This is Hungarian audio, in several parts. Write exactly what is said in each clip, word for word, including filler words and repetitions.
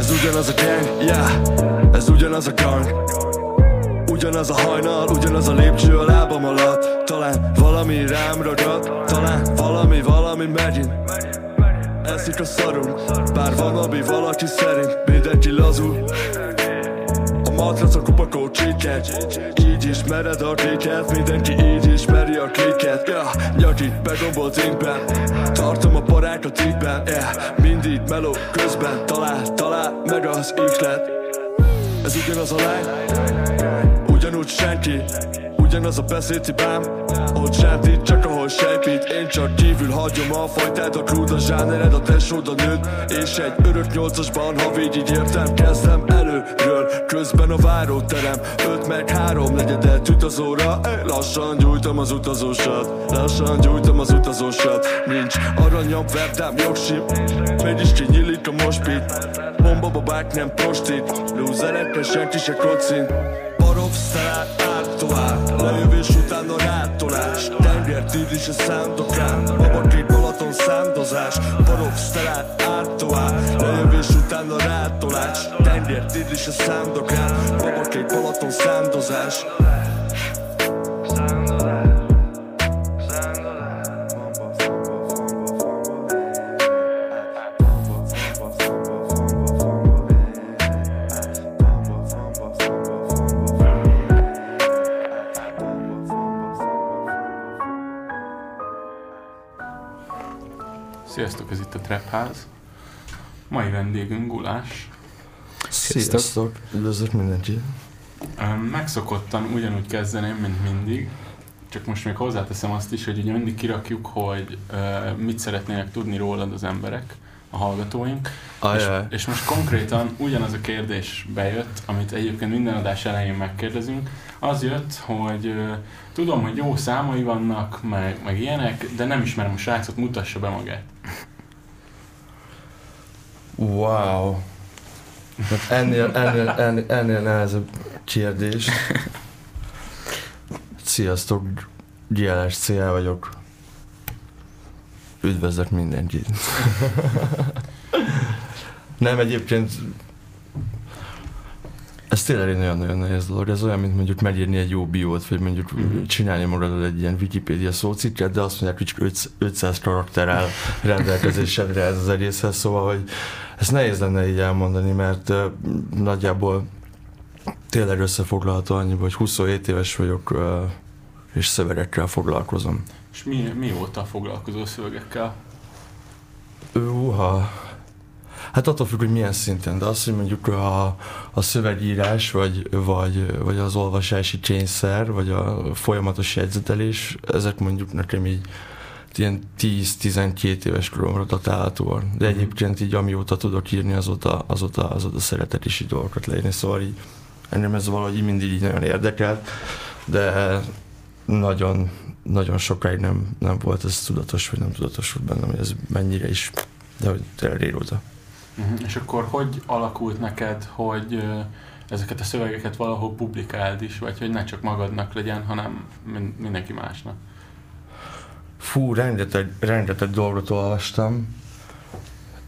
Ez ugyanaz a gang, yeah, ez ugyanaz a gang. Ugyanaz a hajnal, ugyanaz a lépcső a lábam alatt. Talán valami rám ragadt, talán valami, valami megint eszik a szarunk, bár van, ami valaki szerint mindenki lazul. A matracon kupakó csíket, így ismered a kéket, mindenki így ismeri a kéket, yeah. Nyaki, begombolt inkben, tartom a parákat ígyben, yeah. Mindig meló közben, talál, talál meg az iklet. Ez ugyanaz a lány, ugyanúgy senki, ugyanaz a beszédhibám, ahogy sántít, csak ahol sejpít. Én csak kívül hagyom a fajtát, a krúd, a zsánered, a tesód, a nőd. És egy örök nyolcasban, ha végig értem, kezdem előről, közben a váróterem, öt meg három negyedet üt az óra. Lassan gyújtom az utazósat, lassan gyújtom az utazósat. Nincs aranyom, verdám, jogsim, mégis kinyílik a mospit. Bombababák nem prostit, lúzerekkel senki se kocint. Barobszalát árt tovább, lejövés utána rátolás. Tengertív is a szándokán, babakét Balaton szándozás. Barobszalát árt tovább, lejövés utána rátolás. Tengertív is a szándokán, babakét Balaton szándozás. Sziasztok, ez itt a Trapház. Mai vendégünk Gulás. Sziasztok, üdvözlök mindenki. Megszokottan ugyanúgy kezdeném, mint mindig. Csak most még hozzáteszem azt is, hogy ugye mindig kirakjuk, hogy uh, mit szeretnének tudni rólad az emberek, a hallgatóink. És, és most konkrétan ugyanaz a kérdés bejött, amit egyébként minden adás elején megkérdezünk. Az jött, hogy uh, tudom, hogy jó számai vannak, meg, meg ilyenek, de nem ismerem a srácot, mutassa be magát. Wow. Ennél, ennél, ennél, ennél nehezebb kérdés. Sziasztok, G L S C L vagyok. Üdvözlök mindenkit. Nem, egyébként ez tényleg egy nagyon-nagyon nehéz dolog. Ez olyan, mint mondjuk megírni egy jó biót, vagy mondjuk mm-hmm. csinálni magadról egy ilyen Wikipedia szócikket, de azt mondják, hogy csak ötszáz karakter áll rendelkezésedre ez az egészhez, szóval, hogy ezt nehéz lenne így elmondani, mert uh, nagyjából tényleg összefoglalható annyiba, hogy huszonhét éves vagyok, uh, és szövegekkel foglalkozom. És mi, mióta foglalkozol szövegekkel? Uha. Hát attól függ, hogy milyen szinten, de azt, hogy mondjuk a, a szövegírás, vagy, vagy, vagy az olvasási kényszer, vagy a folyamatos jegyzetelés, ezek mondjuk nekem így ilyen tíz-tizenkét éves koromra datálhatóan. De mm-hmm. egyébként így amióta tudok írni, azóta, azóta, azóta szeretek is így dolgokat leírni, szóval így, engem ez valahogy így mindig így nagyon érdekelt, de nagyon, nagyon sokáig nem, nem volt ez tudatos, vagy nem tudatos volt bennem, hogy ez mennyire is, de hogy tényleg régóta. Uh-huh. És akkor hogy alakult neked, hogy uh, ezeket a szövegeket valahol publikáld is, vagy hogy ne csak magadnak legyen, hanem min- mindenki másnak? Fú, rengeteg, rengeteg dolgot olvastam,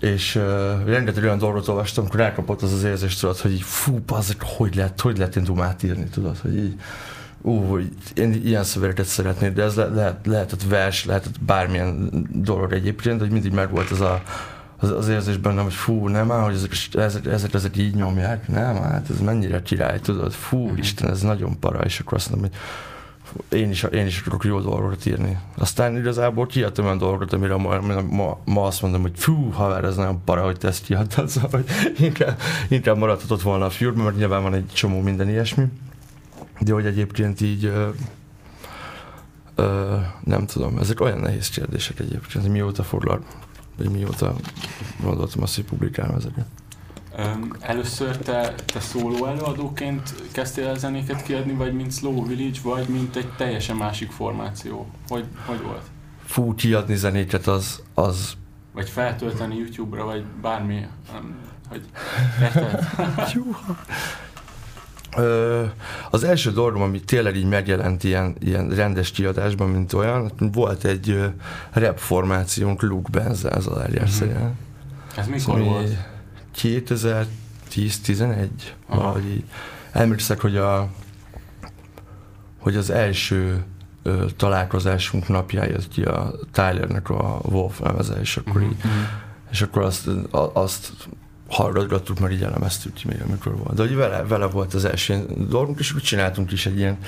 és uh, rengeteg olyan dolgot olvastam, akkor elkapott az az érzés, tudod, hogy így fú, bazzak, hogy lehet, hogy lehet én dumát írni, tudod, hogy így ú, én ilyen szövegeket szeretnék, de ez le- lehet, lehetett vers, lehetett bármilyen dolog egyébként, hogy mindig megvolt ez a Az, az érzés bennem, hogy fú, nem áll, hogy ezek, ezek, ezek, ezek így nyomják, nem áll, hát ez mennyire király, tudod, fú, mm-hmm. Isten, ez nagyon para, és akkor azt mondom, hogy fú, én is, én is akarok jó dolgokat írni. Aztán igazából kiadtam olyan dolgokat, amire ma, ma, ma azt mondom, hogy fú, haver, ez nagyon para, hogy te ezt kiadtad, szóval inkább, inkább maradhatott volna a fiúrban, mert nyilván van egy csomó minden ilyesmi, de hogy egyébként így ö, ö, nem tudom, ezek olyan nehéz kérdések egyébként, hogy mióta foglal. De mióta gondoltam azt, hogy publikálom ezeket. Először te, te szóló előadóként kezdtél el zenéket kiadni, vagy mint Slow Village, vagy mint egy teljesen másik formáció? Hogy, hogy volt? Fú, kiadni zenéket az... az... Vagy feltölteni YouTube-ra, vagy bármi... Nem, hogy Ö, az első dolgom, ami tényleg így megjelent ilyen, ilyen rendes kiadásban, mint olyan, volt egy ö, rap formációnk Luke Benz, az a lárjárszerűen. Mm-hmm. Ez mikor volt? kétezer-tíz tizenegy, valahogy így. Emlékszek, hogy, a, hogy az első ö, találkozásunk napján jött ki a Tylernek a Wolf lemeze, és akkor, így, mm-hmm. és akkor azt, a, azt hallgatgattuk, mert így elemeztük ki még, amikor volt. De hogy vele, vele volt az első dolgunk, és úgy csináltunk is egy ilyen,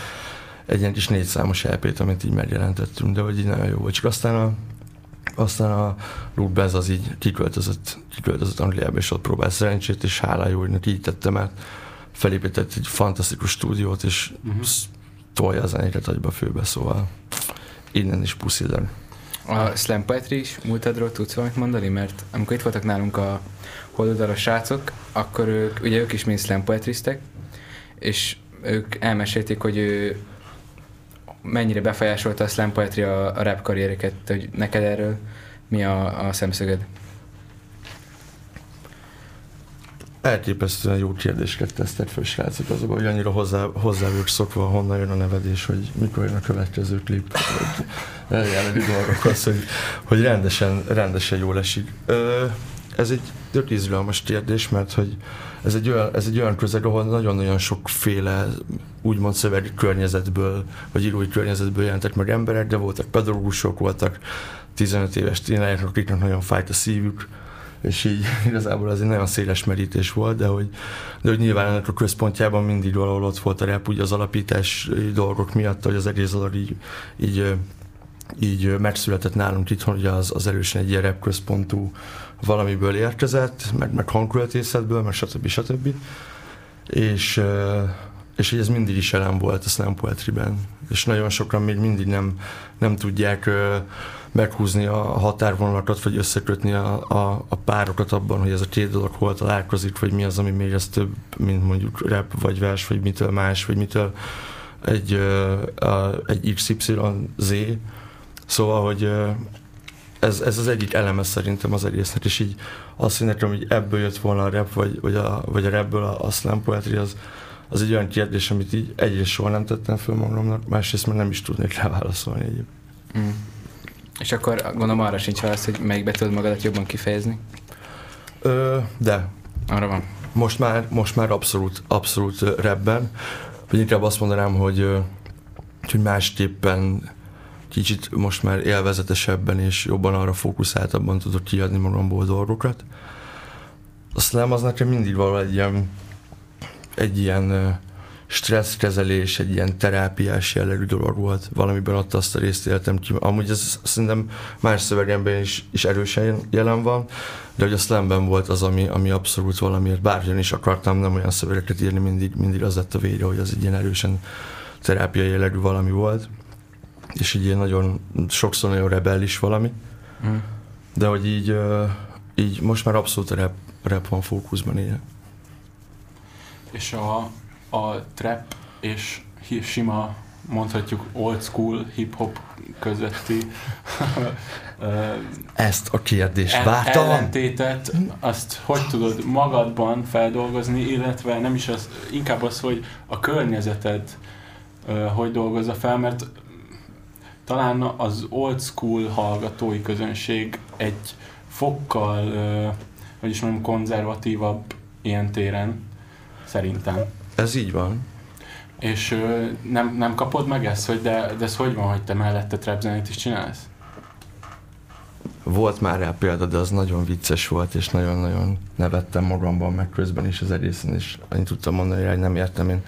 egy ilyen kis négyszámos é pét, amit így megjelentettünk, de hogy így nagyon jó volt. Csak aztán a Aztán a Luke Benz az így kiköltözött, kiköltözött Angliába, és ott próbált szerencsét, és hálá jó, hogy így tette, mert felépített egy fantasztikus stúdiót, és uh-huh. tolja a zenéket agyba főbe, szóval innen is puszillen. A Slam Poetry is múltadról tudsz valamit mondani? Mert amikor itt voltak nálunk a holdodalos srácok, akkor ők, ugye ők is mind Slam Poetry-ztek, és ők elmesélték, hogy ő mennyire befolyásolta a Slam Poetry a, a rap karriereket, hogy neked erről mi a, a szemszöged? Elképesztően jó kérdéseket tesztek föl, srácok, azokban, hogy annyira hozzá, hozzá vagyok szokva, honnan jön a nevedés, hogy mikor jön a következő klip, hogy eljelölni dolgokat, hogy, hogy rendesen, rendesen jól esik. Ö, ez egy tök izgalmas kérdés, mert hogy ez egy olyan, ez egy olyan közeg, ahol nagyon-nagyon sokféle úgymond szövegi környezetből, vagy írói környezetből jelentek meg emberek, de voltak pedagógusok, voltak tizenöt éves tínálják, akiknek nagyon fájt a szívük, és így igazából az egy nagyon széles merítés volt, de hogy, de hogy nyilván ennek a központjában mindig valahol ott volt a rap, ugye az alapítási dolgok miatt, hogy az egész dolog így, így, így megszületett nálunk itthon, ugye az, az erősen egy ilyen rap központú valamiből érkezett, meg, meg hangköltészetből, meg stb. stb. És, és ez mindig is elem volt a Slam Poetryben. És nagyon sokan még mindig nem, nem tudják meghúzni a határvonalakat, vagy összekötni a, a, a párokat abban, hogy ez a két dolog hol találkozik, vagy mi az, ami még ez több, mint mondjuk rap, vagy vers, vagy mitől más, vagy mitől egy, egy iksz ipszilon zé. Szóval, hogy Ez, ez az egyik eleme szerintem az egésznek, és így azt, hogy nekem így ebből jött volna a rap, vagy, vagy, a, vagy a rapből a, a Slam Poetry, az, az egy olyan kérdés, amit így egyrészt soha nem tettem föl magamnak, másrészt már nem is tudnék rá válaszolni egyéb. Mm. És akkor gondolom arra sincs válasz, hogy melyikbe tudod magadat jobban kifejezni? Ö, de. Arra van. Most már, most már abszolút, abszolút rapben, vagy inkább azt mondanám, hogy, hogy másképpen kicsit most már élvezetesebben és jobban arra fókuszáltabban tudok kiadni magamból dolgokat. A slam az nekem mindig valahogy egy ilyen, egy ilyen stresszkezelés, egy ilyen terápiás jellegű dolog volt. Valamiben ott azt a részt éltem ki. Amúgy ez szerintem más szövegemben is, is erősen jelen van, de hogy a slamben volt az, ami, ami abszolút valamiért, bárhogyan is akartam nem olyan szövegeket írni, mindig, mindig az lett a vége, hogy az egy ilyen erősen terápiai jellegű valami volt. És így nagyon, sokszor nagyon rebellis valami, mm. de hogy így, így most már abszolút a rap, rap van fókuszban ilyen. És a, a trap és sima, mondhatjuk old school, hip-hop közötti ezt a kérdést el- vártam. Ellentétet, azt hogy tudod magadban feldolgozni, illetve nem is az, inkább az, hogy a környezeted hogy dolgozza fel, mert talán az old school hallgatói közönség egy fokkal, hogy is mondjam, konzervatívabb ilyen téren, szerintem. Ez így van. És nem, nem kapod meg ezt, hogy de, de ez hogy van, hogy te mellette trap zenét is csinálsz? Volt már rá példa, de az nagyon vicces volt, és nagyon-nagyon nevettem magamban, meg közben is az egészen, és annyit tudtam mondani, hogy nem értem, én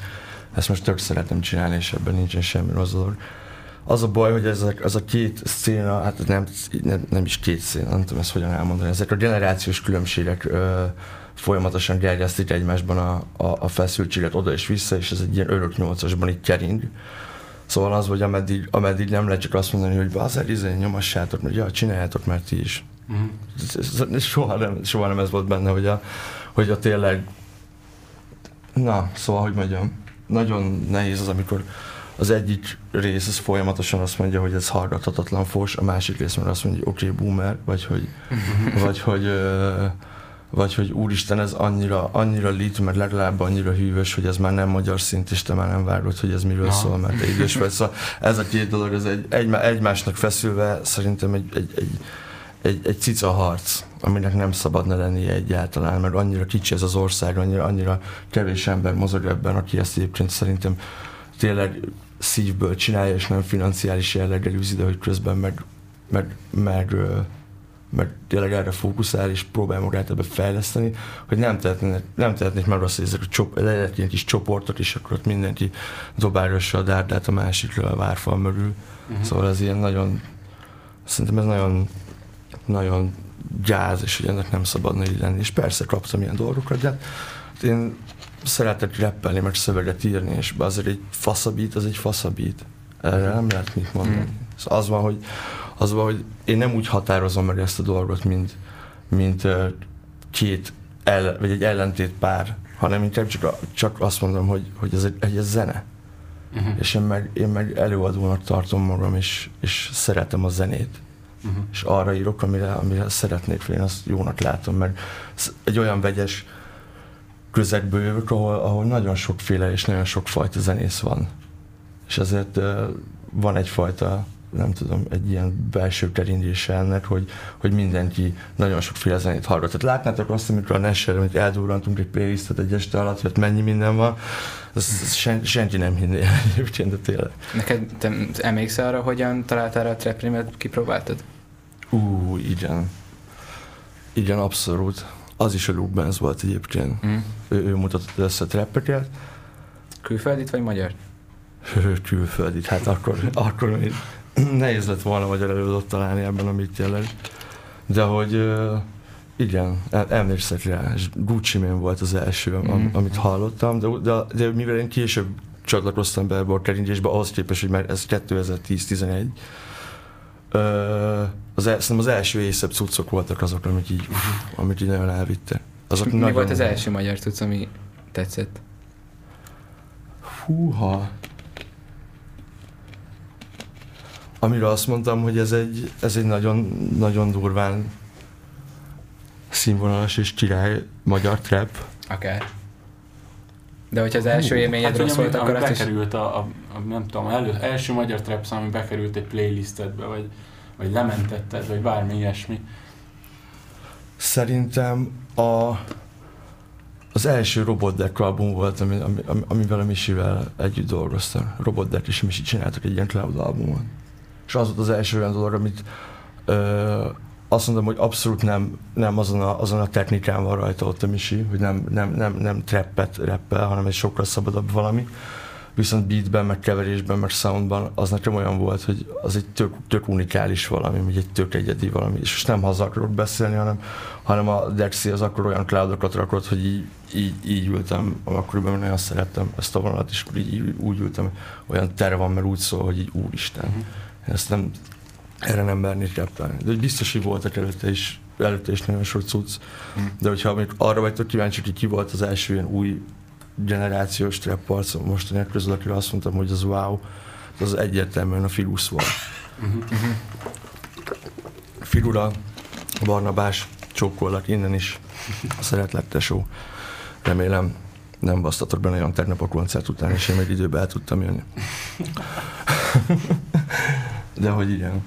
ezt most tök szeretem csinálni, és ebben nincsen semmi rossz dolog. Az a baj, hogy ezek, az a két széna, hát nem, nem, nem is két széna, nem tudom ezt hogyan elmondani, ezek a generációs különbségek ö, folyamatosan gerjesztik egymásban a, a, a feszültséget oda és vissza, és ez egy ilyen örök nyolcasban így kering. Szóval az, hogy ameddig, ameddig nem lehet csak azt mondani, hogy azért izén nyomassátok, mert ja, csináljátok már ti is. Mm. Soha, nem, soha nem ez volt benne, hogy a, hogy a tényleg, na, szóval, hogy mondjam, nagyon nehéz az, amikor az egyik rész az folyamatosan azt mondja, hogy ez hallgathatatlan fos, a másik rész már azt mondja, hogy oké, okay, boomer, vagy hogy, vagy, hogy, ö, vagy hogy úristen, ez annyira, annyira lit, mert legalább annyira hűvös, hogy ez már nem magyar szint, és te már nem várod, hogy ez miről no. szól, mert te idős vagy. Szóval ez a két dolog, ez egy, egy, egymásnak feszülve szerintem egy, egy, egy, egy, egy cica harc, aminek nem szabadna lennie egyáltalán, mert annyira kicsi ez az ország, annyira, annyira kevés ember mozog ebben, aki ezt egyébként szerintem tényleg szívből csinálja, és nem financiális jelleggel ide, hogy közben meg, meg, meg, meg tényleg erre fókuszál, és próbál magát ebbe fejleszteni, hogy nem tehetnék, nem tehetnék meg azt, hogy ezek a legyen kis csoportok, és akkor ott mindenki dobálgassa a dárdát a másikra, a várfal mögül. Uh-huh. Szóval ez ilyen nagyon, szerintem ez nagyon, nagyon gyáz, és hogy ennek nem szabadna így lenni. És persze kaptam ilyen dolgokat, de én szeretek rappelni, meg szöveget írni, és azért egy faszabít, az egy faszabít. Erre nem lehet mit mondani. Mm. Szóval az van, hogy, az van, hogy én nem úgy határozom meg ezt a dolgot, mint, mint két, el, vagy egy ellentét pár, hanem inkább csak, csak azt mondom, hogy, hogy ez egy, egy zene. Mm-hmm. És én meg, én meg előadónak tartom magam, és, és szeretem a zenét. Uh-huh. És arra írok, amire, amire szeretnék, én azt jónak látom, mert egy olyan vegyes közegből jövök, ahol, ahol nagyon sokféle és nagyon sokfajta zenész van. És ezért uh, van egyfajta, nem tudom, egy ilyen belső kerindése ennek, hogy, hogy mindenki nagyon sokféle zenét hallgat. Tehát látnátok azt, amikor a Nessel, amit eldurrantunk egy playlistet egy este alatt, hogy mennyi minden van, az sen, senki nem hinné el egyébként, de tényleg. Neked te emlékszel arra, hogyan találtál a trap rimet, kipróbáltad? Ú, igen. Igen, abszolút. Az is a Luke Benz volt egyébként. Mm. Ő, ő mutatott össze a trappeket. Külföldit vagy magyar? Külföldit, hát akkor, akkor még nehéz lett volna magyar előadót találni ebben, amit jelent. De hogy igen, emlékszek rá, Gucci Mane volt az első, am, amit hallottam, de, de, de mivel én később csatlakoztam be ebbe a kerintésbe, ahhoz képest, hogy már ez kétezer-tíz tizenegy, az, szerintem az első éjszebb cuccok voltak azok, amik így, amik így nagyon elvitte. Azok mi nagyon volt az első magyar cucc, ami tetszett? Húha! Amire azt mondtam, hogy ez egy, ez egy nagyon, nagyon durván színvonalas és király magyar trap. Akár. De hogyha az első élményed hát, rossz volt, akkor azt is... bekerült a, a, a nem tudom, elő, első magyar trap szám, ami bekerült egy playlistedbe, vagy, vagy lementetted, vagy bármi ilyesmi. Szerintem a... Az első Robotdeck album volt, ami, ami, amivel a Misivel együtt dolgoztam. Robotdeck és Misi csináltak egy ilyen cloud albumot. És az volt az első olyan dolog, amit ö, azt mondom, hogy abszolút nem, nem azon, a, azon a technikán van rajta ott a Misi, hogy nem, nem, nem, nem trappet rappel, hanem egy sokkal szabadabb valami. Viszont beatben, meg keverésben, meg soundban az nekem olyan volt, hogy az egy tök, tök unikális valami, vagy egy tök egyedi valami. És most nem haza akarok beszélni, hanem, hanem a Dexi az akkor olyan cloudokat rakott, hogy így, így, így ültem, akkoriban én nagyon szerettem ezt a vonalat, és így, úgy ültem, olyan tere van, mert úgy szól, hogy így úristen. Én ezt nem, erre nem mernék reptálni. De biztos, hogy voltak előtte is, előtte is nagyon sok cucc. De hogyha még arra vagytok kíváncsi, hogy ki volt az első ilyen új generációs trap arcom mostanának közül, akire azt mondtam, hogy az wow, az egyértelműen a Filusz volt. Uh-huh. Figura, Barnabás, csókollak innen is, szeretlek tesó. Remélem nem basztatok be nagyon tegnap a koncert után, és én még időben el tudtam jönni. De hogy igen.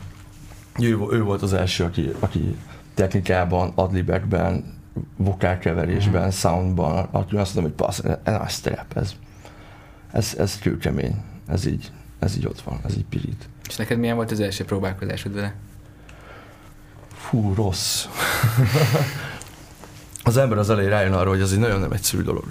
Ő, ő volt az első, aki, aki technikában, adlibekben, vokálkeverésben, mm. soundban, akkor azt mondom, hogy passz, ez trap, ez, ez, ez kőkemény, ez így, ez így ott van, ez így pirít. És neked milyen volt az első próbálkozásod vele? Fú, rossz. Az ember az elején rájön arra, hogy ez egy nagyon nem egyszerű dolog.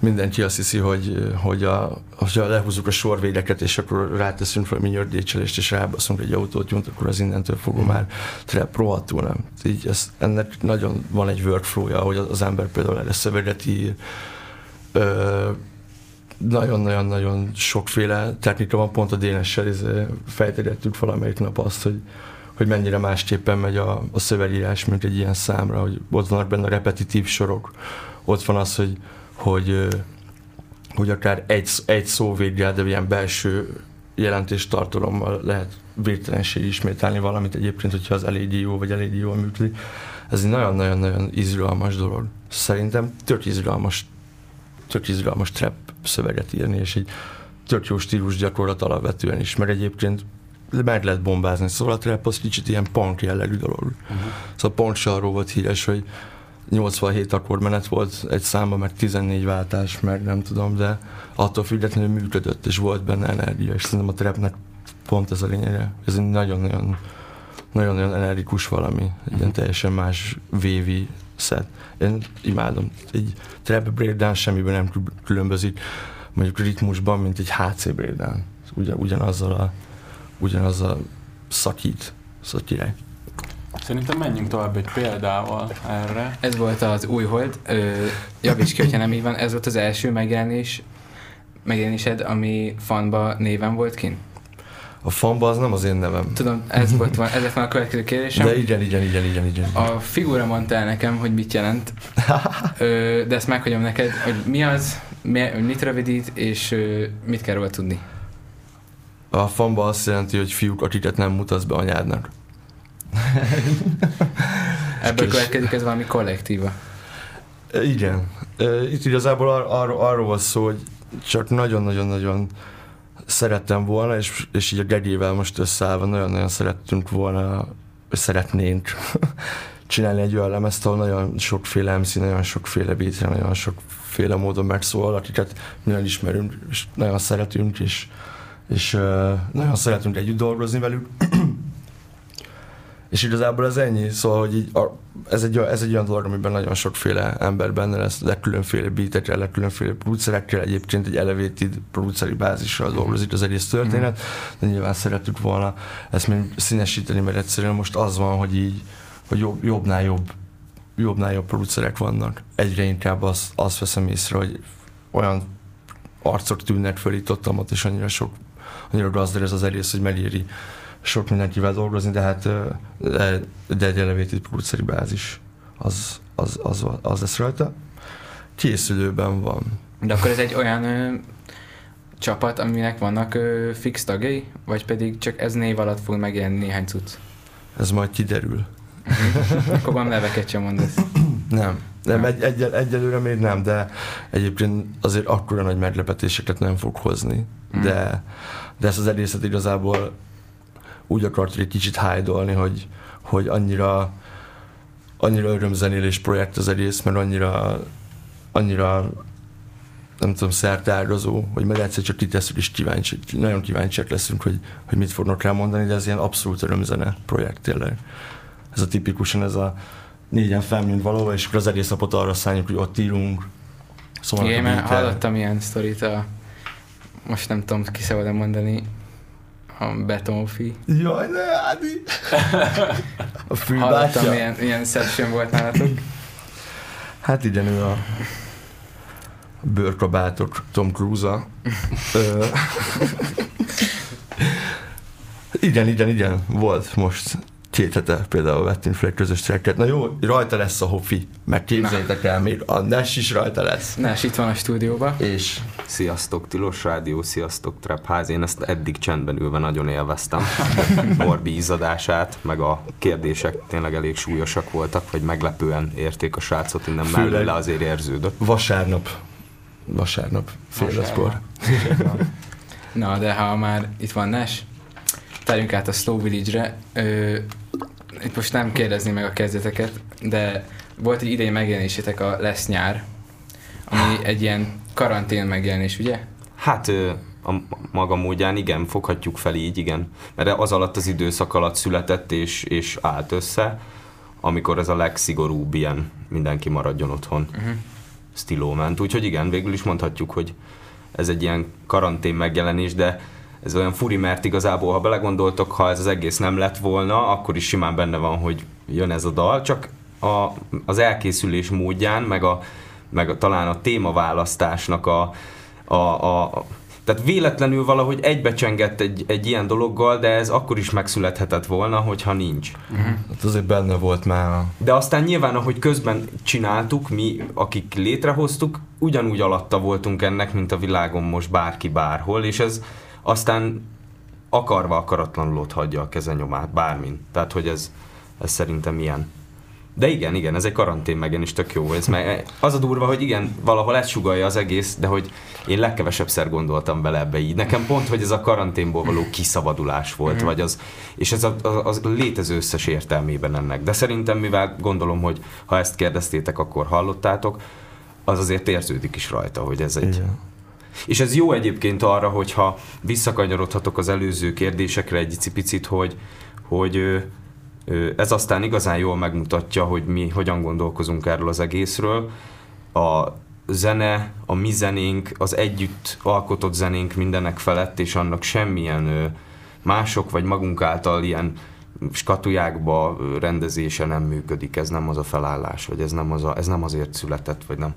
Mindenki azt hiszi, hogy, hogy a, ha lehúzzuk a sorvédeket, és akkor ráteszünk fel mi nyördécselést, és rábaszunk egy autót, jön, akkor az innentől fogom már trap, rohadtul nem. Így ez, ennek nagyon van egy workflow-ja, hogy az ember például erre szöveget ír. Nagyon-nagyon-nagyon sokféle technika van, pont a Dénessel fejtegettük valamelyik nap azt, hogy hogy mennyire másképpen megy a, a szövegírás, mint egy ilyen számra, hogy ott vannak benne repetitív sorok, ott van az, hogy hogy, hogy akár egy, egy szó végre, de ilyen belső jelentéstartalommal lehet végtelenség ismételni valamit egyébként, hogyha az elég jó, vagy elég jól működik. Ez egy nagyon-nagyon-nagyon izgalmas dolog. Szerintem tök izgalmas, tök izgalmas trap szöveget írni, és egy tök jó stílus gyakorlat alapvetően is, mert egyébként meg lehet bombázni, szóval a trap az kicsit ilyen punk jellegű dolog. Uh-huh. Szóval pont se arról volt híres, hogy nyolcvanhét akkordmenet volt egy számba, meg tizennégy váltás, meg nem tudom, de attól függetlenül működött, és volt benne energia, és szerintem a trapnek pont ez a lényege. Ez egy nagyon-nagyon nagyon-nagyon energikus valami, egy ilyen teljesen más vévi szed. Én imádom. Egy trap breakdance semmiben nem különbözik, mondjuk ritmusban, mint egy há cé breakdance. Ugyan, ugyanazzal a, ugyanazzal szakít, szóval király. Szerintem menjünk tovább egy példával erre. Ez volt az Újhold, javíts ki, hogyha nem így van, ez volt az első megjelenés, megjelenésed, ami Fanba néven volt kint? A Fanba az nem az én nevem. Tudom, ez volt van, ezek van a következő kérdésem. De igen, igen, igen, igen, igen. A Figura mondta el nekem, hogy mit jelent, de ezt meghagyom neked, hogy mi az, mit rövidít, és mit kell róla tudni. A Fanba azt jelenti, hogy fiúk, akiket nem mutatsz be anyádnak. Ebből következik ez valami kollektíva. Igen. Itt igazából ar- ar- arról van szó, hogy csak nagyon-nagyon-nagyon szerettem volna, és, és így a gegével most összeállva nagyon-nagyon szerettünk volna, szeretnénk csinálni egy olyan lemezt, ahol nagyon sokféle em cé, nagyon sokféle beat, nagyon sokféle módon megszólal, akiket nagyon ismerünk, és nagyon szeretünk, és, és nagyon szeretünk együtt dolgozni velük. És igazából ez ennyi, szóval, hogy így a, ez, egy, ez egy olyan dolog, amiben nagyon sokféle ember benne lesz, legkülönféle beatekkel, legkülönféle producerekkel, egyébként egy elevated produceri bázissal dolgozik az egész történet, de nyilván szerettük volna ezt még színesíteni, mert egyszerűen most az van, hogy így, hogy jobb, jobbnál jobb, jobbnál jobb producerek vannak. Egyre inkább azt, azt veszem észre, hogy olyan arcok tűnnek föl itt ott, ott és annyira sok, annyira gazdag ez az egész, hogy megéri sok mindenkivel dolgozni, de hát de, de egy elevated produceri bázis az, az, az, az lesz rajta. Készülőben van. De akkor ez egy olyan ö, csapat, aminek vannak ö, fix tagjai? Vagy pedig csak ez név alatt fog megjelenni néhány cucc? Ez majd kiderül. Akkor van neveket sem mondasz. Nem. nem. Egy, egy, egyelőre még nem, de egyébként azért akkora nagy meglepetéseket nem fog hozni. Mm. De, de ezt az egészet igazából úgy akartam egy kicsit hájdolni, hogy, hogy annyira, annyira örömzenélés projekt az egész, mert annyira, annyira nem tudom, szerteágazó, hogy meg egyszer csak kiteszünk és kíváncsi, nagyon kíváncsiak leszünk, hogy, hogy mit fognak rá mondani, de ez ilyen abszolút örömzene projekt tényleg. Ez a tipikusan, ez a négyen fel, mint valóban, és akkor az egész napot arra szálljuk, hogy ott írunk. Szóval igen, mert hallottam ilyen sztorit, a... most nem tudom, ki szabad mondani, a Betonfi. Jaj, ne, Ádi! A fülbátya. Hallottam, ilyen, ilyen session volt nálatok. Hát igen, ő a bőrkabátok Tom Cruise-a. igen, igen, igen, volt most két hete például vettünk fel egy közös tracket. Na jó, rajta lesz a Hofi, mert képzeljétek el, még a Ness is rajta lesz. Ness itt van a stúdióban. És sziasztok Tilos Rádió, sziasztok Trapház, én ezt eddig csendben ülve nagyon élveztem. Borbi izzadását, meg a kérdések tényleg elég súlyosak voltak, vagy meglepően érték a srácot, innen mellőle le azért érződött. Vasárnap, vasárnap, félrezkor. Na, de ha már itt van Ness, tárjunk át a Slow Village-re. Ö, itt most nem kérdezni meg a kezdeteket, de volt egy idei megjelenésétek, a Lesz nyár, ami egy ilyen karantén megjelenés, ugye? Hát ö, a maga módján igen, foghatjuk fel így, igen. Mert az alatt az időszak alatt született és, és állt össze, amikor ez a legszigorúbb ilyen mindenki maradjon otthon uh-huh. stíló ment. Úgyhogy igen, végül is mondhatjuk, hogy ez egy ilyen karantén megjelenés, de ez olyan furi, mert igazából, ha belegondoltok, ha ez az egész nem lett volna, akkor is simán benne van, hogy jön ez a dal, csak a, az elkészülés módján, meg, a, meg a, talán a témaválasztásnak a, a, a... Tehát véletlenül valahogy egybecsengett egy, egy ilyen dologgal, de ez akkor is megszülethetett volna, hogyha nincs. Uh-huh. Hát azért benne volt már. De aztán nyilván, ahogy közben csináltuk, mi, akik létrehoztuk, ugyanúgy alatta voltunk ennek, mint a világon most bárki bárhol, és ez aztán akarva, akaratlanul ott hagyja a kezenyomát, bármin. Tehát, hogy ez, ez szerintem ilyen. De igen, igen, ez egy karantén, meg én is tök jó. Ez meg, az a durva, hogy igen, valahol ezt sugallja az egész, de hogy én legkevesebbszer gondoltam bele ebbe így. Nekem pont, hogy ez a karanténból való kiszabadulás volt, vagy az, és ez a, az létező összes értelmében ennek. De szerintem, mivel gondolom, hogy ha ezt kérdeztétek, akkor hallottátok, az azért érződik is rajta, hogy ez egy... Igen. És ez jó egyébként arra, hogyha visszakanyarodhatok az előző kérdésekre egy picit, hogy, hogy ez aztán igazán jól megmutatja, hogy mi hogyan gondolkozunk erről az egészről. A zene, a mi zenénk, az együtt alkotott zenénk mindenek felett, és annak semmilyen mások vagy magunk által ilyen skatujákba rendezése nem működik. Ez nem az a felállás, vagy ez nem, az a, ez nem azért született, vagy nem.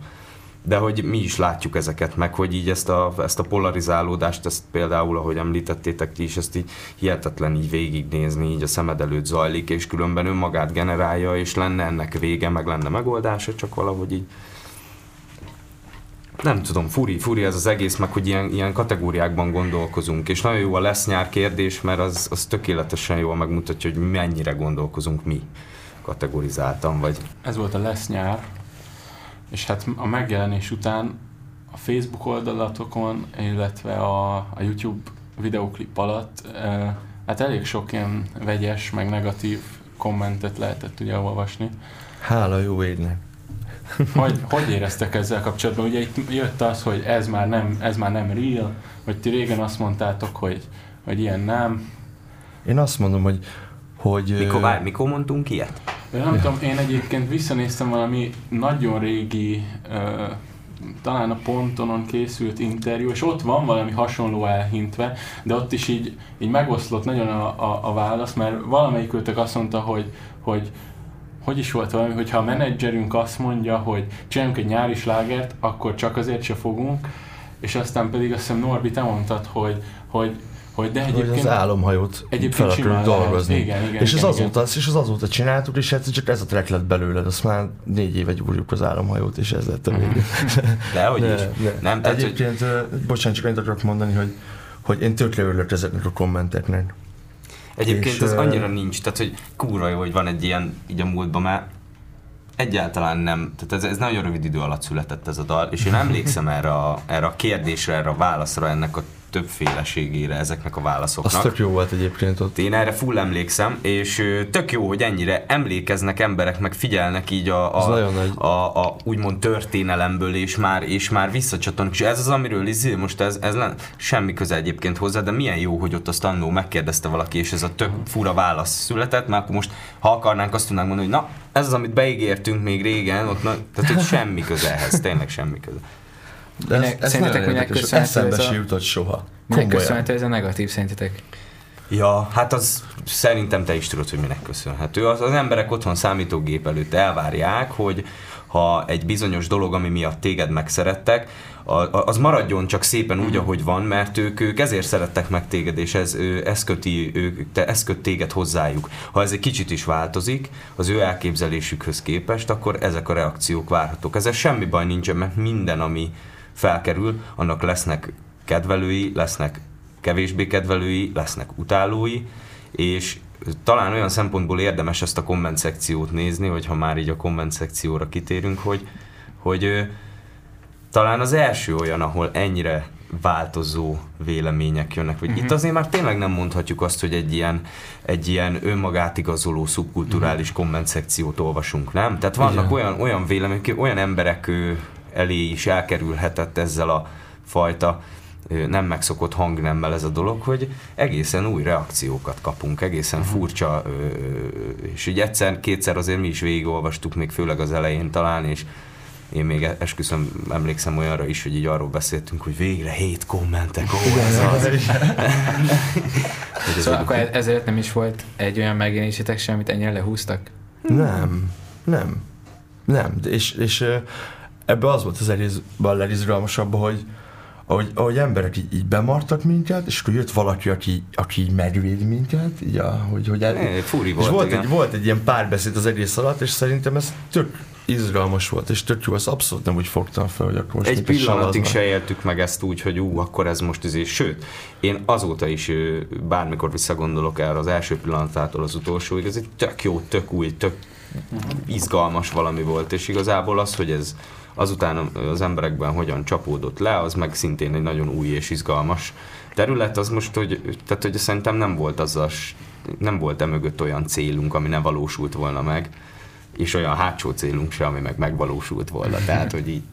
De hogy mi is látjuk ezeket, meg hogy így ezt a, ezt a polarizálódást, ezt például, ahogy említettétek ti is, ezt így hihetetlen így végignézni, így a szemed előtt zajlik, és különben önmagát generálja, és lenne ennek vége, meg lenne megoldása, csak valahogy így... Nem tudom, furi, furi ez az egész, meg hogy ilyen, ilyen kategóriákban gondolkozunk, és nagyon jó a lesz nyár kérdés, mert az, az tökéletesen jól megmutatja, hogy mennyire gondolkozunk mi. Kategorizáltam, vagy... Ez volt a lesz nyár. És hát a megjelenés után a Facebook oldalatokon, illetve a, a YouTube videóklip alatt e, hát elég sok ilyen vegyes, meg negatív kommentet lehetett ugye olvasni. Hála jó égnek! Hogy, hogy éreztek ezzel kapcsolatban? Ugye itt jött az, hogy ez már nem, ez már nem real, hogy ti régen azt mondtátok, hogy, hogy ilyen nem. Én azt mondom, hogy... hogy mikor, várj, mikor mondtunk ilyet? De nem tudom, én egyébként visszanéztem valami nagyon régi, uh, talán a Pontonon készült interjú, és ott van valami hasonló elhintve, de ott is így, így megoszlott nagyon a, a, a válasz, mert valamelyikőtök azt mondta, hogy, hogy hogy is volt valami, hogyha a menedzserünk azt mondja, hogy csináljunk egy nyári slágert, akkor csak azért se fogunk, és aztán pedig azt hiszem, Norbi, te mondtad, hogy, hogy Hogy, de egyébként, hogy az álomhajót fel akarunk dolgozni. Igen, igen, és, igen, az azóta, és az azóta csináltuk, és hát csak ez a track lett belőled, azt már négy éve gyúrjuk az álomhajót, és ez lett a vége. Dehogy de, is. De. Nem, tehát, egyébként, hogy... bocsánat, csak én akarok mondani, hogy, hogy én tökre örülök ezeknek a kommenteknek. Egyébként és, ez annyira nincs, tehát hogy kurva jó, hogy van egy ilyen így a múltban már. Egyáltalán nem. Tehát ez, ez nagyon rövid idő alatt született ez a dal, és én emlékszem erre a, erre a kérdésre, erre a válaszra, ennek a többféleségére ezeknek a válaszoknak. Az tök jó volt egyébként ott. Én erre full emlékszem, és tök jó, hogy ennyire emlékeznek emberek, meg figyelnek így a, a, a, a, a úgymond történelemből, és már, és már visszacsatlanak. És ez az, amiről Lizzie, most ez, ez len, semmi köze egyébként hozzá, de milyen jó, hogy ott azt annó megkérdezte valaki, és ez a tök fura válasz született, mert akkor most, ha akarnánk, azt tudnánk mondani, hogy na, ez az, amit beígértünk még régen, ott, na, tehát hogy semmi köze ehhez, tényleg semmi köze. De ez, ez szerintetek minek köszönhető ez a... jutott soha. Minek köszönhető ez a negatív, szerintetek? Ja, hát az szerintem te is tudod, hogy minek köszönhető. Az, az emberek otthon számítógép előtt elvárják, hogy ha egy bizonyos dolog, ami miatt téged megszerettek, az maradjon csak szépen úgy, ahogy van, mert ők, ők ezért szerettek meg téged, és ez, ez, köti, ők, te, ez köt téged hozzájuk. Ha ez egy kicsit is változik az ő elképzelésükhöz képest, akkor ezek a reakciók várhatók. Ezzel semmi baj nincsen, mert minden, ami felkerül, annak lesznek kedvelői, lesznek kevésbé kedvelői, lesznek utálói, és talán olyan szempontból érdemes ezt a komment szekciót nézni, hogyha már így a komment szekcióra kitérünk, hogy, hogy ö, talán az első olyan, ahol ennyire változó vélemények jönnek. Vagy uh-huh. Itt azért már tényleg nem mondhatjuk azt, hogy egy ilyen, egy ilyen önmagát igazoló szubkulturális uh-huh. komment szekciót olvasunk, nem? Tehát vannak igen. olyan, olyan vélemények, olyan emberek ö, elé is elkerülhetett ezzel a fajta nem megszokott hangnemmel ez a dolog, hogy egészen új reakciókat kapunk, egészen furcsa, és így egyszer-kétszer azért mi is végigolvastuk, még főleg az elején talán, és én még esküszöm, emlékszem olyanra is, hogy így arról beszéltünk, hogy végre hét kommentek, ó, ez az. Szóval akkor ezért nem is volt egy olyan megjelenésétek sem, amit ennyire lehúztak? Nem, nem, nem, és, és ebben az volt az egészben a legizgalmasabb, hogy ahogy, ahogy emberek így, így bemartak minket, és akkor jött valaki, aki, aki megvéd minket, így a, hogy, hogy el... é, fúri volt, és volt egy, volt egy ilyen párbeszéd az egész alatt, és szerintem ez tök izgalmas volt, és tök jó, ezt abszolút nem úgy fogtam fel, hogy akkor most egy pillanatig se éltük meg ezt úgy, hogy ú, akkor ez most izé, sőt, én azóta is bármikor visszagondolok erre az első pillanatától az utolsóig, ez egy tök jó, tök új, tök izgalmas valami volt, és igazából az, hogy ez azután az emberekben hogyan csapódott le, az meg szintén egy nagyon új és izgalmas terület, az most, hogy, tehát, hogy szerintem nem volt az a, nem volt emögött olyan célunk, ami ne valósult volna meg, és olyan hátsó célunk se, ami meg megvalósult volna, tehát, hogy így.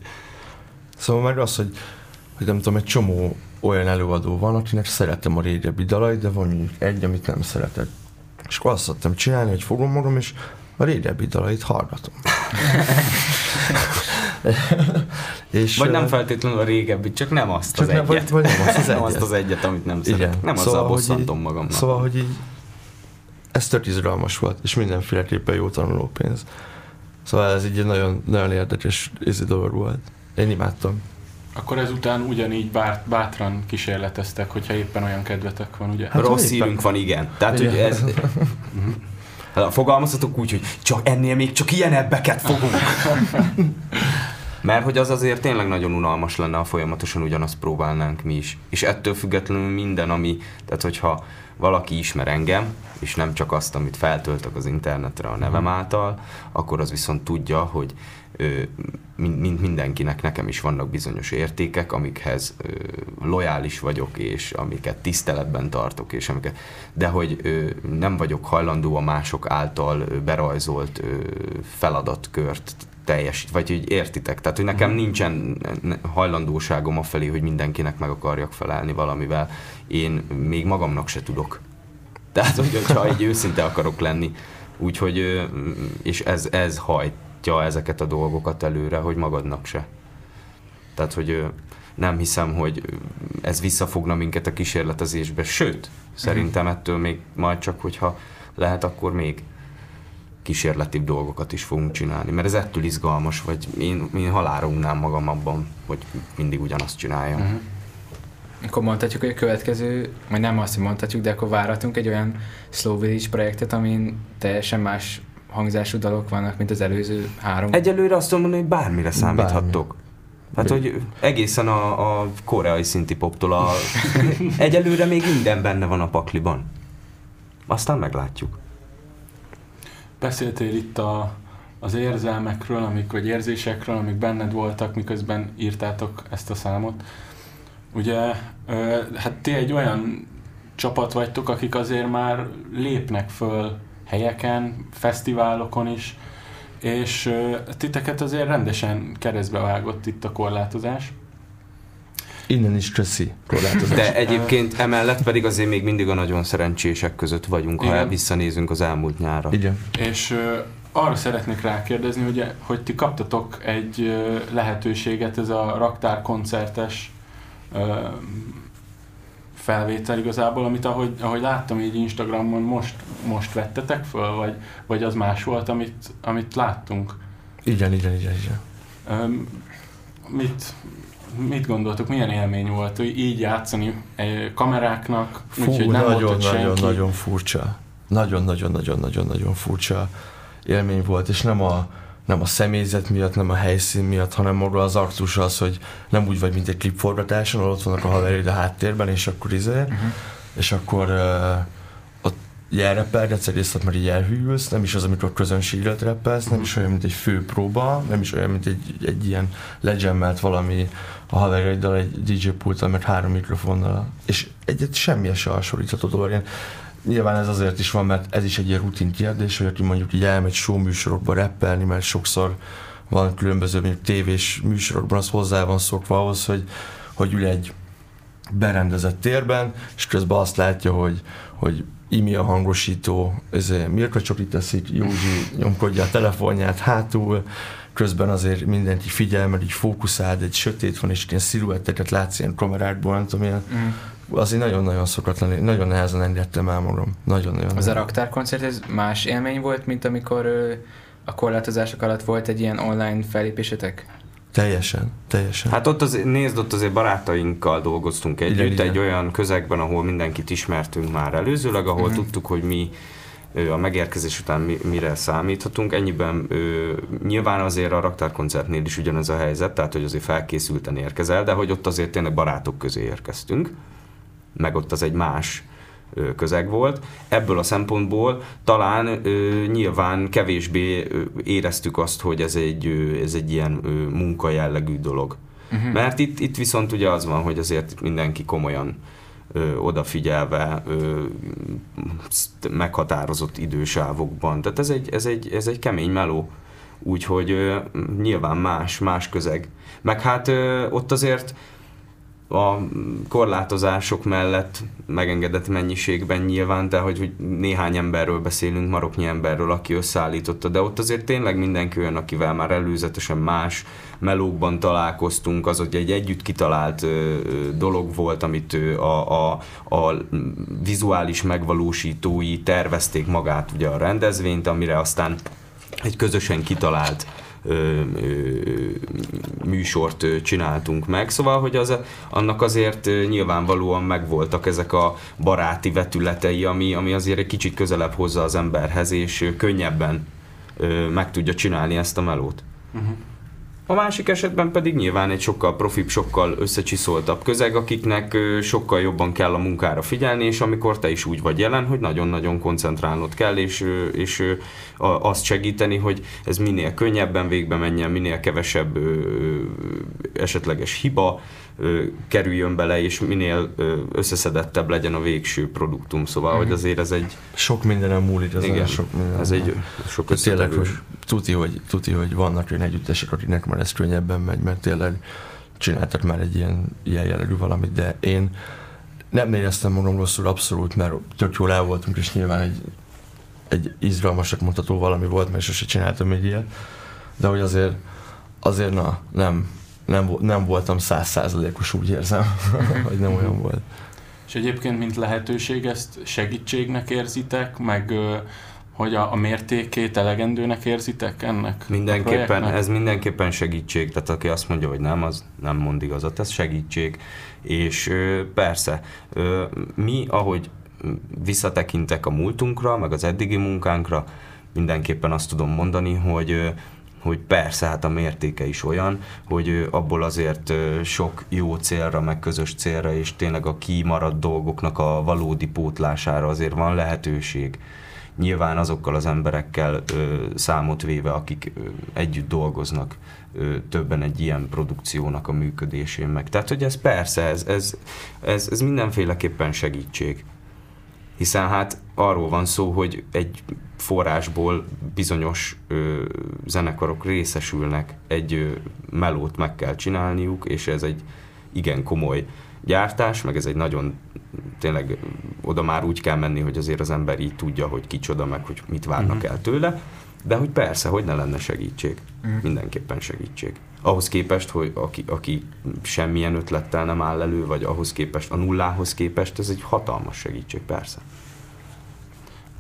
Szóval meg az, hogy, hogy nem tudom, egy csomó olyan előadó van, akinek szeretem a régebbi dalait, de van egy, amit nem szeretek. És azt szoktam csinálni, hogy fogom magam, és a régebbi dalait hallgatom. És vagy nem feltétlenül a régebbi, csak nem azt csak az nem, egyet. Vagy, vagy nem, azt az, nem azt az egyet, amit nem szeretek. Nem szóval, azzal bosszantom magamnak. Szóval, hogy így ez tök izgalmas volt, és mindenféleképpen jó tanulópénz. Szóval ez így egy nagyon, nagyon érdekes ízi dolog volt. Én imádtam. Akkor ezután ugyanígy bátran kísérleteztek, hogyha éppen olyan kedvetek van, ugye? Hát rossz hírünk van, igen. Tehát, igen. Ugye ez... Fogalmazhatok úgy, hogy csak ennél még csak ilyen ebbeket fogunk. Mert hogy az azért tényleg nagyon unalmas lenne, ha folyamatosan ugyanazt próbálnánk mi is. És ettől függetlenül minden, ami, tehát hogyha valaki ismer engem, és nem csak azt, amit feltöltök az internetre a nevem által, akkor az viszont tudja, hogy ö, mind, mindenkinek nekem is vannak bizonyos értékek, amikhez ö, lojális vagyok, és amiket tiszteletben tartok, és amiket, de hogy ö, nem vagyok hajlandó a mások által berajzolt ö, feladatkört teljesít, vagy hogy értitek, tehát hogy nekem nincsen hajlandóságom afelé, hogy mindenkinek meg akarjak felelni valamivel, én még magamnak se tudok. Tehát, hogyha egy őszinte akarok lenni, úgyhogy, és ez, ez hajtja ezeket a dolgokat előre, hogy magadnak se. Tehát, hogy nem hiszem, hogy ez visszafogna minket a kísérletezésbe, sőt, szerintem ettől még majd csak, hogyha lehet, akkor még kísérletibb dolgokat is fogunk csinálni, mert ez ettől izgalmas, vagy én, én halálra unnám magam abban, hogy mindig ugyanazt csináljam. Uh-huh. Akkor mondhatjuk, hogy a következő, vagy nem azt, hogy mondhatjuk, de akkor várhatunk egy olyan Slow Village projektet, amin teljesen más hangzású dalok vannak, mint az előző három. Egyelőre azt mondom, hogy bármire számíthattok. Hát, hogy egészen a, a koreai szinti poptól a... Egyelőre még minden benne van a pakliban. Aztán meglátjuk. Beszéltél itt a, az érzelmekről, amik, vagy érzésekről, amik benned voltak, miközben írtátok ezt a számot. Ugye, hát ti egy olyan csapat vagytok, akik azért már lépnek föl helyeken, fesztiválokon is, és titeket azért rendesen keresztbe vágott itt a korlátozás. Innen is köszi korlátozás. De egyébként emellett pedig azért még mindig a nagyon szerencsések között vagyunk, igen, ha visszanézünk az elmúlt nyára. Igen. És ö, arra szeretnék rákérdezni, ugye, hogy ti kaptatok egy ö, lehetőséget, ez a raktárkoncertes ö, felvétel igazából, amit ahogy, ahogy láttam így Instagramon, most, most vettetek föl, vagy, vagy az más volt, amit, amit láttunk? Igen, igen, igen, igen. Ö, mit... Mit gondoltok, milyen élmény volt, hogy így játszani kameráknak, Fú, úgyhogy nem nagyon, volt nagyon, senki. Nagyon furcsa. Nagyon-nagyon-nagyon-nagyon-nagyon furcsa élmény volt, és nem a, nem a személyzet miatt, nem a helyszín miatt, hanem maga az aktus az, hogy nem úgy vagy, mint egy klipforgatáson, ott vannak a haverjaid a háttérben, és akkor izé, uh-huh. és akkor uh, ott jelreppelgetsz, egész ott már így elhűlsz, nem is az, amikor közönségre reppelsz, nem is olyan, mint egy főpróba, nem is olyan, mint egy, egy ilyen lejemmelt valami a haverjaiddal, egy dé jé pulttal, meg három mikrofonnal, és egyet semmi se hasonlítható dolog. Nyilván ez azért is van, mert ez is egy ilyen rutin kérdés, hogy aki mondjuk így elmegy show műsorokba reppelni, mert sokszor van különböző, mondjuk tévés műsorokban, az hozzá van szokva ahhoz, hogy, hogy ül egy berendezett térben, és közben azt látja, hogy, hogy Imi a hangosító, Mirka Csokit teszik, Józsi nyomkodja a telefonját hátul, közben azért mindenki figyel, mert így fókuszáld, egy sötét van, és ilyen sziluetteket látsz ilyen kamerákból, nem tudom, ilyen. Mm. Azért nagyon-nagyon szokatlan, nagyon nehezen engedtem el magam. Nagyon-nagyon. Az a raktárkoncert, ez más élmény volt, mint amikor ö, a korlátozások alatt volt egy ilyen online fellépésetek? Teljesen, teljesen. Hát ott az, nézd, ott azért barátainkkal dolgoztunk együtt, igen, egy igen. olyan közegben, ahol mindenkit ismertünk már előzőleg, ahol uh-huh. tudtuk, hogy mi a megérkezés után mi, mire számíthatunk. Ennyiben ö, nyilván azért a raktárkoncertnél is ugyanez a helyzet, tehát hogy azért felkészülten érkezel, de hogy ott azért tényleg barátok közé érkeztünk, meg ott az egy más közeg volt. Ebből a szempontból talán ö, nyilván kevésbé éreztük azt, hogy ez egy, ö, ez egy ilyen ö, munkajellegű dolog. Uh-huh. Mert itt, itt viszont ugye az van, hogy azért mindenki komolyan ö, odafigyelve ö, meghatározott idősávokban. Tehát ez egy, ez egy, ez egy kemény meló. Úgyhogy ö, nyilván más, más közeg. Meg hát ö, ott azért a korlátozások mellett megengedett mennyiségben nyilván, de hogy, hogy néhány emberről beszélünk, maroknyi emberről, aki összeállította, de ott azért tényleg mindenki olyan, akivel már előzetesen más melókban találkoztunk, az hogy egy együtt kitalált ö, dolog volt, amit a, a, a vizuális megvalósítói tervezték magát ugye a rendezvényt, amire aztán egy közösen kitalált Ö, ö, műsort ö, csináltunk meg, szóval, hogy az, annak azért ö, nyilvánvalóan megvoltak ezek a baráti vetületei, ami, ami azért egy kicsit közelebb hozza az emberhez, és ö, könnyebben ö, meg tudja csinálni ezt a melót. Uh-huh. A másik esetben pedig nyilván egy sokkal profibb, sokkal összecsiszoltabb közeg, akiknek ö, sokkal jobban kell a munkára figyelni, és amikor te is úgy vagy jelen, hogy nagyon-nagyon koncentrálnod kell, és, ö, és ö, a, azt segíteni, hogy ez minél könnyebben végbe menjen, minél kevesebb ö, ö, esetleges hiba ö, kerüljön bele, és minél ö, összeszedettebb legyen a végső produktum. Szóval, mm-hmm. hogy azért ez egy... Sok mindenen múlik, az igen, sok mindenen. Ez egy sok összetevős. Tuti, hogy, tuti, hogy vannak olyan együttesek, akinek már ez könnyebben megy, mert tényleg csináltak már egy ilyen, ilyen jellegű valamit, de én nem éreztem magam rosszul abszolút, mert tök jól el voltunk, és nyilván egy, egy izgalmasak mutató valami volt, mert sose csináltam még ilyet, de hogy azért, azért na, nem, nem, nem voltam száz százalékos, úgy érzem, hogy nem olyan volt. És egyébként, mint lehetőség, ezt segítségnek érzitek, meg... hogy a, a mértékét elegendőnek érzitek ennek? Mindenképpen, ez mindenképpen segítség, tehát aki azt mondja, hogy nem, az nem mond igazat, ez segítség. És persze, mi, ahogy visszatekintek a múltunkra, meg az eddigi munkánkra, mindenképpen azt tudom mondani, hogy, hogy persze, hát a mértéke is olyan, hogy abból azért sok jó célra, meg közös célra, és tényleg a kimaradt dolgoknak a valódi pótlására azért van lehetőség. Nyilván azokkal az emberekkel ö, számot véve, akik ö, együtt dolgoznak ö, többen egy ilyen produkciónak a működésén meg. Tehát, hogy ez persze, ez, ez, ez, ez mindenféleképpen segítség. Hiszen hát arról van szó, hogy egy forrásból bizonyos ö, zenekarok részesülnek, egy ö, melót meg kell csinálniuk, és ez egy igen komoly gyártás, meg ez egy nagyon, tényleg oda már úgy kell menni, hogy azért az ember így tudja, hogy kicsoda, meg hogy mit várnak uh-huh. el tőle, de hogy persze, hogy ne lenne segítség. Uh-huh. Mindenképpen segítség. Ahhoz képest, hogy aki, aki semmilyen ötlettel nem áll elő, vagy ahhoz képest, a nullához képest, ez egy hatalmas segítség, persze.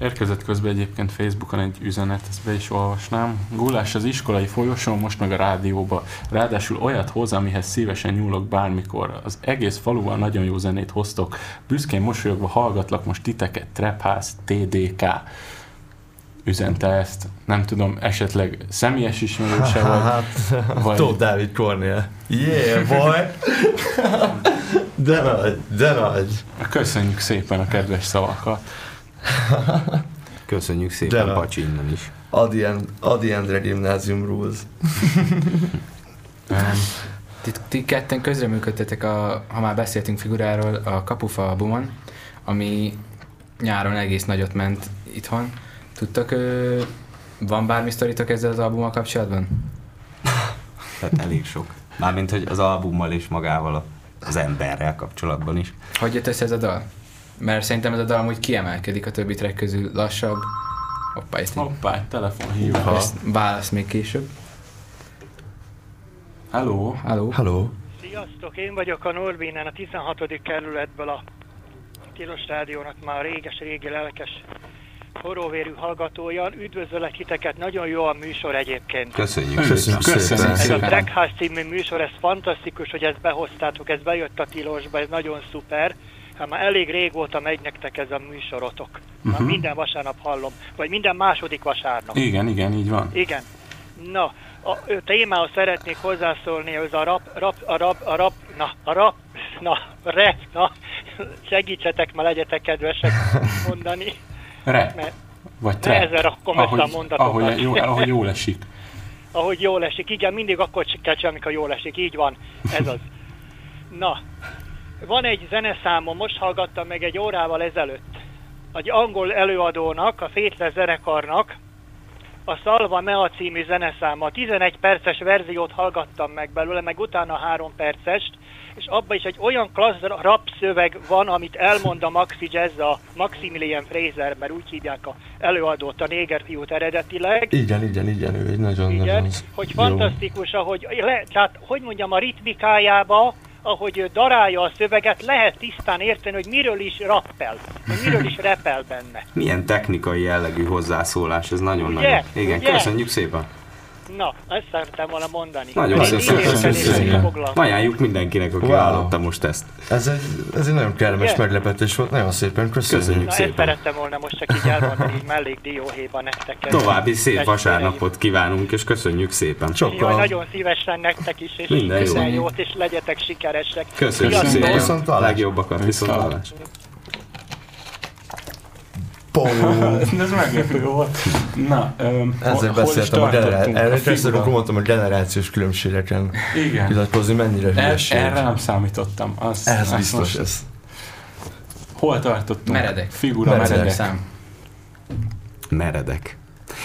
Érkezett közben egyébként Facebookon egy üzenet, ezt be is olvasnám. Gulás az iskolai folyosón, most meg a rádióba. Ráadásul olyat hoz, amihez szívesen nyúlok bármikor. Az egész faluval nagyon jó zenét hoztok. Büszkén mosolyogva hallgatlak most titeket, Trapház, té dé ká. Üzente ezt. Nem tudom, esetleg személyes ismerőse vagy? Hát, Tóth Dávid Kornél. Yeah, boy! De nagy, de nagy. Köszönjük szépen a kedves szavakat. Köszönjük szépen, de Pacsi, innen is. Adi, and, Adi Endre Gymnasium Rules. ti, ti ketten közreműködtetek, a, ha már beszéltünk Figuráról, a Kapufa albumon, ami nyáron egész nagyot ment itthon. Tudtak, van bármi sztoritok ezzel az albummal kapcsolatban? Tehát elég sok. Mármint, hogy az albummal és magával az emberrel kapcsolatban is. Hogy jött össze ez a dal? Mert szerintem ez a dal amúgy kiemelkedik a többi track közül, lassabb. Hoppá, ezt Hoppá, telefonhívva. Ezt válasz még később. Hello, hello, hello. Sziasztok, én vagyok a Norvénen, a tizenhatodik kerületből, a Tilos Rádiónak már réges-régi lelkes forróvérű hallgatója. Üdvözöllek titeket, nagyon jó a műsor egyébként. Köszönjük, köszönjük, köszönjük szépen. Ez a Tech House című műsor, ez fantasztikus, hogy ezt behoztátok, ez bejött a Tilosba, ez nagyon szuper. Hát már elég régóta megy nektek ez a műsorotok. Uh-huh. Minden vasárnap hallom, vagy minden második vasárnap. Igen, igen, így van. Igen. Na, a témához szeretnék hozzászólni, ez a rap, rap, a rap, a rap, na, a rap, na, rap, na, segítsetek, ma legyetek kedvesek mondani. Re, mert vagy tre, nehezen rakom ezt a mondatokat. Ahogy jól, ahogy jól esik. Ahogy jól esik, igen, mindig akkor kell csinálni, amikor jól esik, így van, ez az. Na, van egy zeneszámom, most hallgattam meg egy órával ezelőtt. Egy angol előadónak, a Faithless zenekarnak, a Salva Mea című zeneszáma. A tizenegy perces verziót hallgattam meg belőle, meg utána három percest, és abban is egy olyan klassz rap szöveg van, amit elmond a Maxi Jazz, a Maximilian Fraser, mert úgy hívják a előadót, a néger fiút eredetileg. Igen, igen, igen, ő egy nagyon, igen, nagyon hogy jó. Fantasztikus, ahogy, le, tehát, hogy mondjam, a ritmikájába, ahogy ő darálja a szöveget, lehet tisztán érteni, hogy miről is rappel, hogy miről is repel benne. Milyen technikai jellegű hozzászólás, ez nagyon-nagyon. Yes, igen, yes. Köszönjük szépen. Na, ezt szerettem volna mondani. Nagyon szépen. Ajánljuk mindenkinek, aki hallotta wow. most ezt. Ez egy, ez egy nagyon kellemes yeah. meglepetés volt, nagyon szépen köszönjük, köszönjük szépen. Na, ezt szerettem volna most csak így elmondani, így mellék dióhéjban nektek. További szép vasárnapot kívánunk, és köszönjük szépen. Sokkal. Nagyon szívesen nektek is, és minden jó. jót, és legyetek sikeresek. Köszönjük szépen. Viszont a legjobbakat, viszont hallás. Ez meglepő volt. Na, um, ezzel hol beszéltem a generációs, mondtam a generációs különbségeken. Igen. Illatkozni mennyire hülyeség. Erre nem számítottam. Az, ez az biztos ez. Hol tartottunk? Meredek. Figura meredek. Meredek. Szám. Meredek.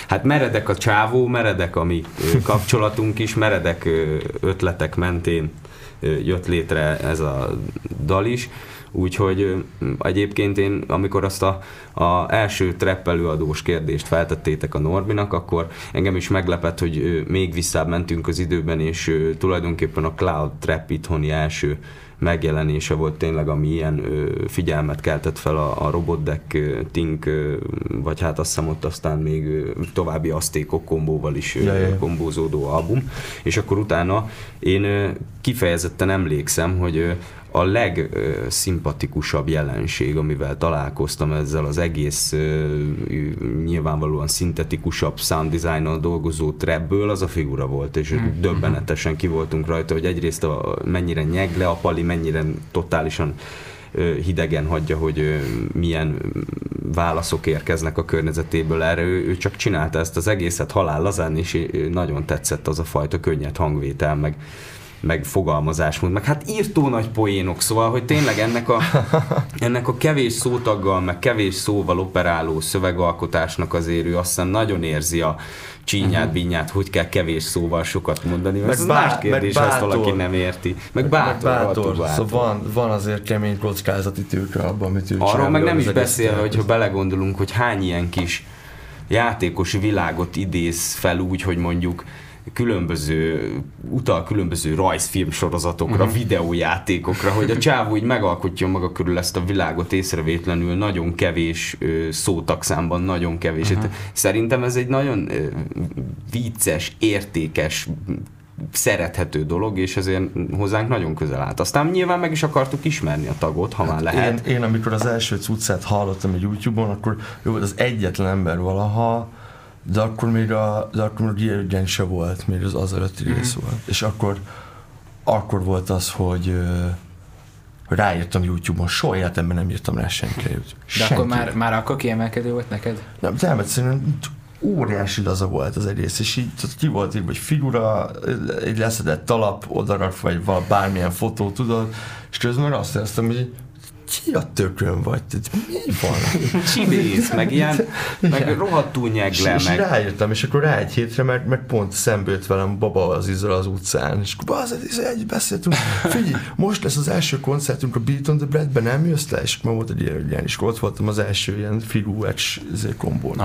Hát meredek a csávó, meredek a mi kapcsolatunk is, meredek ötletek mentén jött létre ez a dal is. Úgyhogy egyébként én, amikor azt a, a első trap előadós kérdést feltettétek a Norbinak, akkor engem is meglepett, hogy még visszább mentünk az időben, és tulajdonképpen a Cloud Trap itthoni első megjelenése volt tényleg, ami ilyen figyelmet keltett fel a, a Robotdeck Think, vagy hát azt hiszem ott aztán még további asztékok kombóval is Jajjaj. kombózódó album. És akkor utána én kifejezetten emlékszem, hogy a legszimpatikusabb jelenség, amivel találkoztam ezzel az egész nyilvánvalóan szintetikusabb sound designnal dolgozó trapből, az a Figura volt, és mm. döbbenetesen ki voltunk rajta, hogy egyrészt a, mennyire nyeg le a pali, mennyire totálisan hidegen hagyja, hogy milyen válaszok érkeznek a környezetéből erre. Ő, ő csak csinálta ezt az egészet halál lazán, és nagyon tetszett az a fajta könnyed hangvétel, meg meg fogalmazásmód, meg hát írtó nagy poénok, szóval, hogy tényleg ennek a, ennek a kevés szótaggal, meg kevés szóval operáló szövegalkotásnak azért ő azt hiszem nagyon érzi a csínyát, bínyát, hogy kell kevés szóval sokat mondani, meg ez bá- más kérdés, meg ezt valaki nem érti. Meg bátor, meg bátor. bátor. Szóval van, van azért kemény kockázati tőke abban, amit ő csinál. Arról meg nem is beszélve, hogyha belegondolunk, hogy hány ilyen kis játékos világot idéz fel úgy, hogy mondjuk különböző, utal különböző rajzfilmsorozatokra, uh-huh. videójátékokra, hogy a csávó így megalkotjon maga körül ezt a világot észrevétlenül, nagyon kevés szótagszámban, nagyon kevés. Uh-huh. Szerintem ez egy nagyon vicces, értékes, szerethető dolog, és ezért hozzánk nagyon közel állt. Aztán nyilván meg is akartuk ismerni a tagot, ha hát már lehet. Én, én amikor az első cuccát hallottam egy YouTube-on, akkor ő volt az egyetlen ember valaha, de akkor még a Gyergen se volt, még az az előtti mm-hmm. rész volt. És akkor, akkor volt az, hogy uh, ráírtam YouTube-on, soha életemben nem írtam rá senkire. De senki. Akkor már, már akkor kiemelkedő volt neked? Nem, nem, egyszerűen óriási laza volt az egész, és így ki volt írva, hogy Figura, egy leszedett talap, odarakva egy val, bármilyen fotó, tudod, és közben azt éreztem, hogy ki a tökrön vagy? Mi van? Csibész, meg ilyen, meg rohadtul nyegle, és, meg... És ráírtam, és akkor rá egy hétre, meg, meg pont szembe jött velem Baba az Izzel az utcán, és akkor azért egy beszéltünk, figyelj, most lesz az első koncertünk a Beat on the Bread-ben, nem jössz le? És akkor volt egy ilyen, és ott voltam az első ilyen figurás kombón.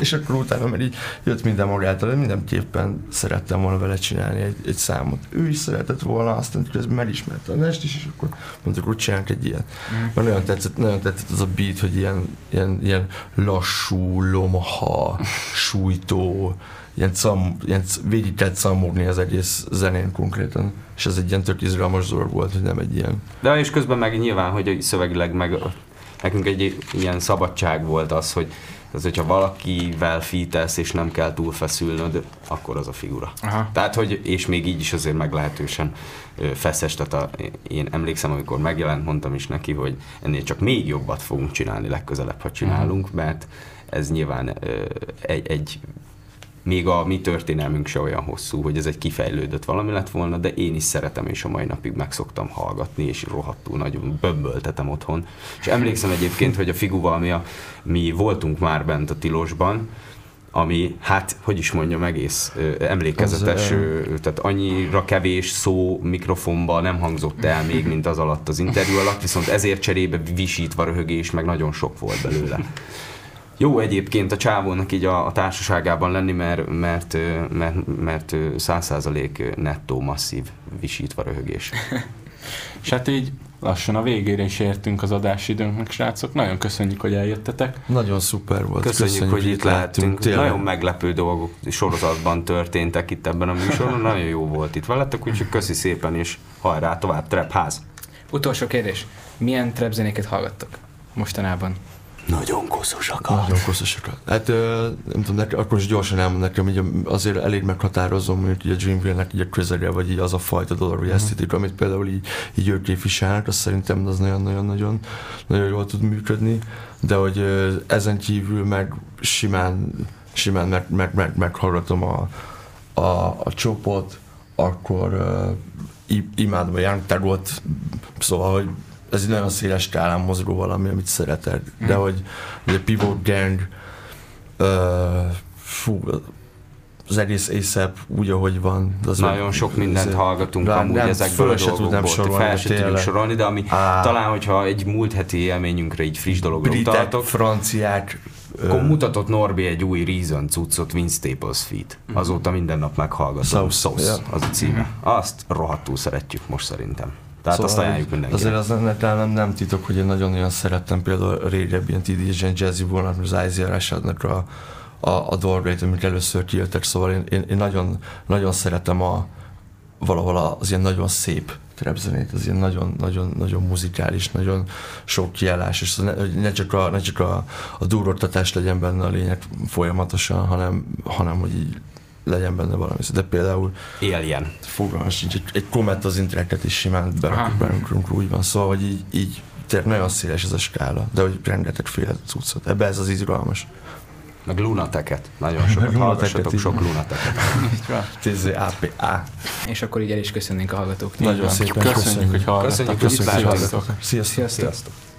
És akkor utána már így jött minden magától, de mindenképpen szerettem volna vele csinálni egy, egy számot. Ő is szeretett volna, aztán közben megismerte a Nest is, és akkor mondtuk, hogy csinálunk egy ilyen egészet. Mm. Mert nagyon tetszett, nagyon tetszett az a beat, hogy ilyen, ilyen, ilyen lassú, lomha, sújtó, ilyen, szám, ilyen végig kellett számolni az egész zenén konkrétan. És ez egy ilyen tök izgalmas dolog volt, hogy nem egy ilyen. De és közben meg nyilván, hogy szövegileg meg nekünk egy ilyen szabadság volt az, hogy az, hogyha valakivel featelsz és nem kell túlfeszülnöd, akkor az a figura. Aha. Tehát, hogy, és még így is azért meglehetősen feszes, tehát a, én emlékszem, amikor megjelent, mondtam is neki, hogy ennél csak még jobbat fogunk csinálni legközelebb, ha csinálunk, aha, mert ez nyilván egy, egy még a mi történelmünk se olyan hosszú, hogy ez egy kifejlődött valami lett volna, de én is szeretem, és a mai napig meg szoktam hallgatni, és rohadtul nagyon bömböltetem otthon. És emlékszem egyébként, hogy a Figuval mi, a, mi voltunk már bent a Tilosban, ami, hát, hogy is mondjam, egész ö, emlékezetes, ö, tehát annyira kevés szó mikrofonba nem hangzott el még, mint az alatt az interjú alatt, viszont ezért cserébe visítva röhögés, meg nagyon sok volt belőle. Jó egyébként a csávónak így a, a társaságában lenni, mert mert mert száz százalék nettó masszív visítva röhögés. És hát így lassan a végére is értünk az adásidőnknek, srácok. Nagyon köszönjük, hogy eljöttetek. Nagyon szuper volt. Köszönjük, köszönjük hogy itt lehettünk. Nagyon meglepő dolgok sorozatban történtek itt ebben a műsorban. Nagyon jó volt itt veletek, úgyhogy köszi szépen, és hajrá tovább, Trapház. Utolsó kérdés. Milyen trap zenéket hallgattok mostanában? Nagyon koszosakat. Nagyon koszosakat. Hát ö, nem tudom, nekem, akkor is gyorsan elmondom nekem, így azért elég meghatározom, mint a Dreamville-nek így a közege, vagy így az a fajta dolog, vagy mm. esztétik, amit például így, így ők képviselnek, azt szerintem az nagyon-nagyon-nagyon nagyon jól tud működni, de hogy ö, ezen kívül meg simán, simán meg, meg, meg, meghallgatom a, a, a csopot, akkor ö, imádom a Young Tagot, szóval, hogy ez egy nagyon széles skálán mozgó valami, amit szeretek, mm. de hogy a Pivot Gang, uh, fú, az egész á száp úgy, ahogy van. Az nagyon a, sok mindent az hallgatunk rá, amúgy nem, ezekből a dolgokból, fel se tudjuk sorolni, de ami á, talán, hogyha egy múlt heti élményünkre így friss dologra utaltok, franciák, akkor ö... mutatott Norbi egy új Reason cuccot, Vince Staples feat. Mm. Azóta minden nap meghallgatom. SoSauce, yeah. Az a címe. Mm. Azt rohadtul szeretjük most szerintem. Tehát szóval azt ajánljuk mindenkinek. Azért az nem, nem, nem titok, hogy én nagyon-nagyon szerettem például régebb ilyen té dé-zsen jazzy volna, az i zé er es-ednek a, a, a dolgait, amik először kijöttek, szóval én, én, én nagyon, nagyon szeretem a, valahol az ilyen nagyon szép trapzenét, az ilyen nagyon-nagyon muzikális, nagyon sok kiállás, és ne csak a, ne csak a, a durrogtatás legyen benne a lényeg folyamatosan, hanem, hanem hogy így legyen benne valami, de például éljen. Fogalmas sincs, egy, egy komment az internetet is simán berakunk, úgy van, szóval, hogy így, így nagyon széles ez a skála, de hogy rengetegféle cuccot, ebbe ez az izgalmas. Meg Lunateket, nagyon sokat hallgassatok, sok Lunateket. té zé á pé á. És akkor így el is köszönnénk a hallgatóknak. Nagyon szépen köszönjük, hogy hallgattak. Köszönjük, hogy itt látjátok. Sziasztok.